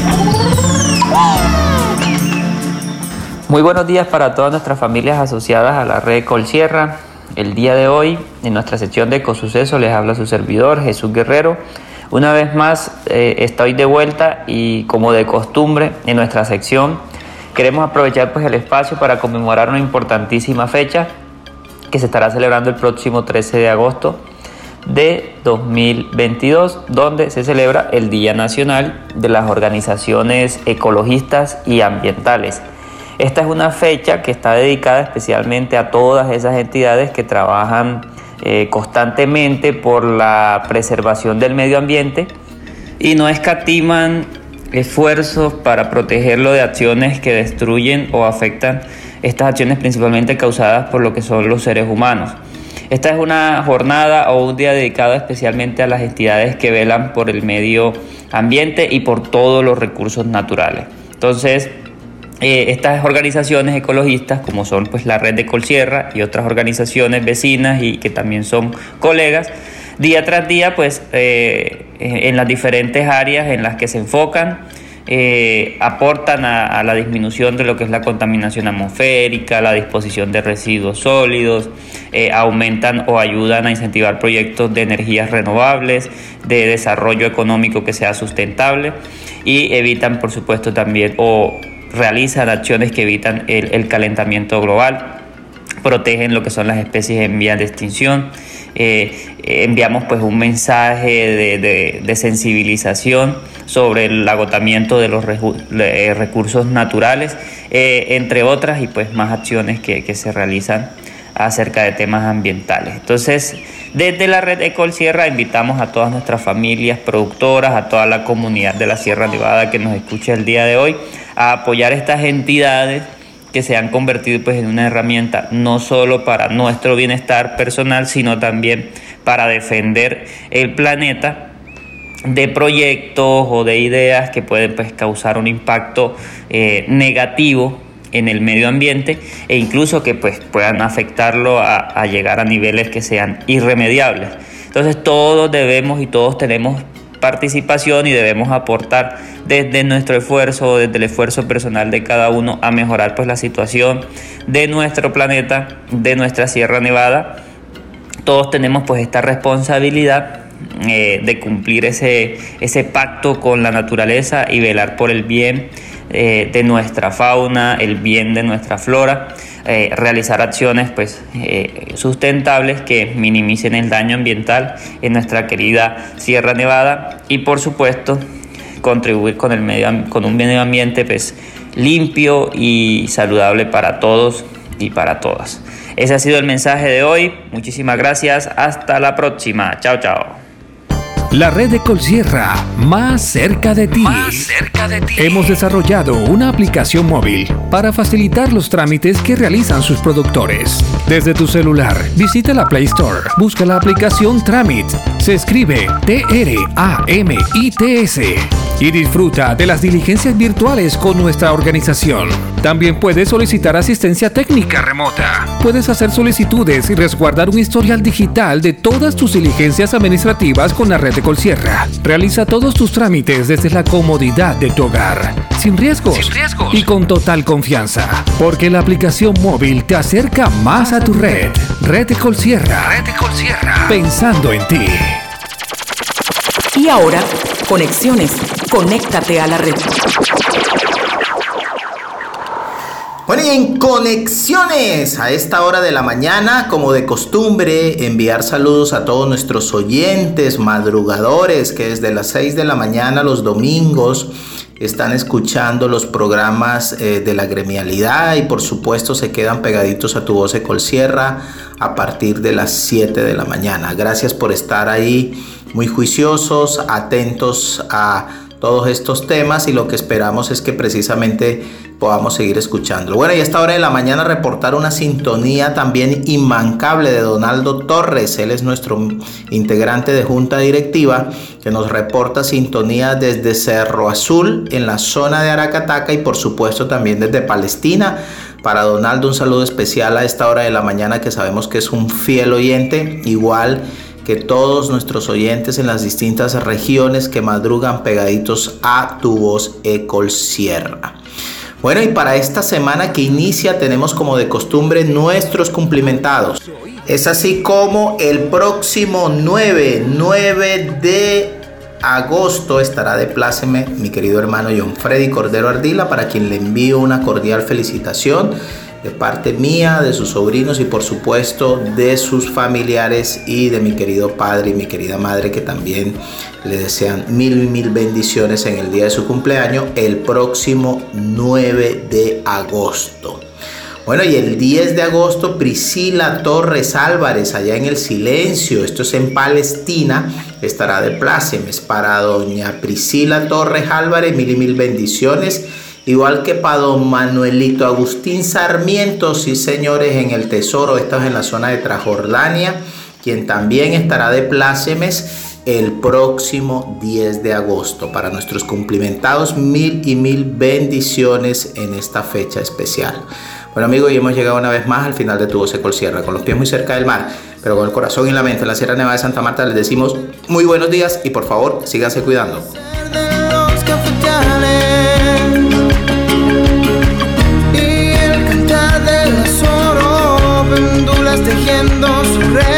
Muy buenos días para todas nuestras familias asociadas a la Red Colsierra. El día de hoy, en nuestra sección de Ecosuceso, les habla su servidor, Jesús Guerrero. Una vez más, estoy de vuelta y, como de costumbre, en nuestra sección queremos aprovechar el espacio para conmemorar una importantísima fecha que se estará celebrando el próximo 13 de agosto de 2022, donde se celebra el Día Nacional de las Organizaciones Ecologistas y Ambientales. Esta es una fecha que está dedicada especialmente a todas esas entidades que trabajan constantemente por la preservación del medio ambiente y no escatiman esfuerzos para protegerlo de acciones que destruyen o afectan estas acciones, principalmente causadas por lo que son los seres humanos. Esta es una jornada o un día dedicado especialmente a las entidades que velan por el medio ambiente y por todos los recursos naturales. Entonces, estas organizaciones ecologistas, como son la Red de Colsierra y otras organizaciones vecinas y que también son colegas, día tras día, pues en las diferentes áreas en las que se enfocan, aportan a la disminución de lo que es la contaminación atmosférica, la disposición de residuos sólidos, aumentan o ayudan a incentivar proyectos de energías renovables, de desarrollo económico que sea sustentable, y evitan, por supuesto, también o realizan acciones que evitan el calentamiento global, protegen lo que son las especies en vías de extinción. Enviamos pues un mensaje de sensibilización sobre el agotamiento de los recursos naturales, entre otras, y pues más acciones que se realizan acerca de temas ambientales. Entonces, desde la Red de Colsierra invitamos a todas nuestras familias productoras, a toda la comunidad de la Sierra Nevada que nos escucha el día de hoy, a apoyar estas entidades que se han convertido pues en una herramienta no solo para nuestro bienestar personal, sino también para defender el planeta de proyectos o de ideas que pueden pues causar un impacto negativo en el medio ambiente, e incluso que pues puedan afectarlo a llegar a niveles que sean irremediables. Entonces todos debemos y todos tenemos participación y debemos aportar desde nuestro esfuerzo, desde el esfuerzo personal de cada uno, a mejorar pues la situación de nuestro planeta, de nuestra Sierra Nevada. Todos tenemos pues esta responsabilidad de cumplir ese pacto con la naturaleza y velar por el bien de nuestra fauna, el bien de nuestra flora, realizar acciones pues sustentables que minimicen el daño ambiental en nuestra querida Sierra Nevada, y por supuesto contribuir con un medio ambiente pues limpio y saludable para todos y para todas. Ese ha sido el mensaje de hoy. Muchísimas gracias. Hasta la próxima. Chao, chao. La Red de Colsierra, más cerca de ti. Más cerca de ti. Hemos desarrollado una aplicación móvil para facilitar los trámites que realizan sus productores. Desde tu celular, visita la Play Store, busca la aplicación Tramit, se escribe Tramits, y disfruta de las diligencias virtuales con nuestra organización. También puedes solicitar asistencia técnica remota. Puedes hacer solicitudes y resguardar un historial digital de todas tus diligencias administrativas con la Red de Colsierra. Realiza todos tus trámites desde la comodidad de tu hogar, sin riesgos y con total confianza, porque la aplicación móvil te acerca más a tu red. Red de Colsierra. Red de Colsierra. Pensando en ti. Y ahora, conexiones. Conéctate a la red. Bueno, y en Conexiones, a esta hora de la mañana, como de costumbre, enviar saludos a todos nuestros oyentes, madrugadores, que desde las 6 de la mañana los domingos están escuchando los programas de la gremialidad, y por supuesto se quedan pegaditos a tu voz de Colsierra a partir de las 7 de la mañana. Gracias por estar ahí, muy juiciosos, atentos a todos estos temas, y lo que esperamos es que precisamente podamos seguir escuchándolo. Bueno, y a esta hora de la mañana reportar una sintonía también inmancable de Donaldo Torres. Él es nuestro integrante de junta directiva, que nos reporta sintonía desde Cerro Azul, en la zona de Aracataca, y por supuesto también desde Palestina. Para Donaldo, un saludo especial a esta hora de la mañana, que sabemos que es un fiel oyente, igual que todos nuestros oyentes en las distintas regiones que madrugan pegaditos a tu voz Ecolsierra. Bueno, y para esta semana que inicia tenemos como de costumbre nuestros cumplimentados. Es así como el próximo 9 de agosto estará de pláceme mi querido hermano John Freddy Cordero Ardila, para quien le envío una cordial felicitación de parte mía, de sus sobrinos y por supuesto de sus familiares, y de mi querido padre y mi querida madre, que también le desean mil bendiciones en el día de su cumpleaños, el próximo 9 de agosto. Bueno, y el 10 de agosto, Priscila Torres Álvarez, allá en El Silencio, esto es en Palestina, estará de plácemes. Para doña Priscila Torres Álvarez, mil bendiciones. Igual que para don Manuelito Agustín Sarmiento, sí señores, en El Tesoro, esto es en la zona de Transjordania, quien también estará de plácemes el próximo 10 de agosto. Para nuestros cumplimentados, mil bendiciones en esta fecha especial. Bueno amigos, y hemos llegado una vez más al final de Tu Voz Ecolsierra, con los pies muy cerca del mar. pero con el corazón y la mente en la Sierra Nevada de Santa Marta les decimos muy buenos días y por favor síganse cuidando. Y el cantar de las oros, pendulas tejiendo su red.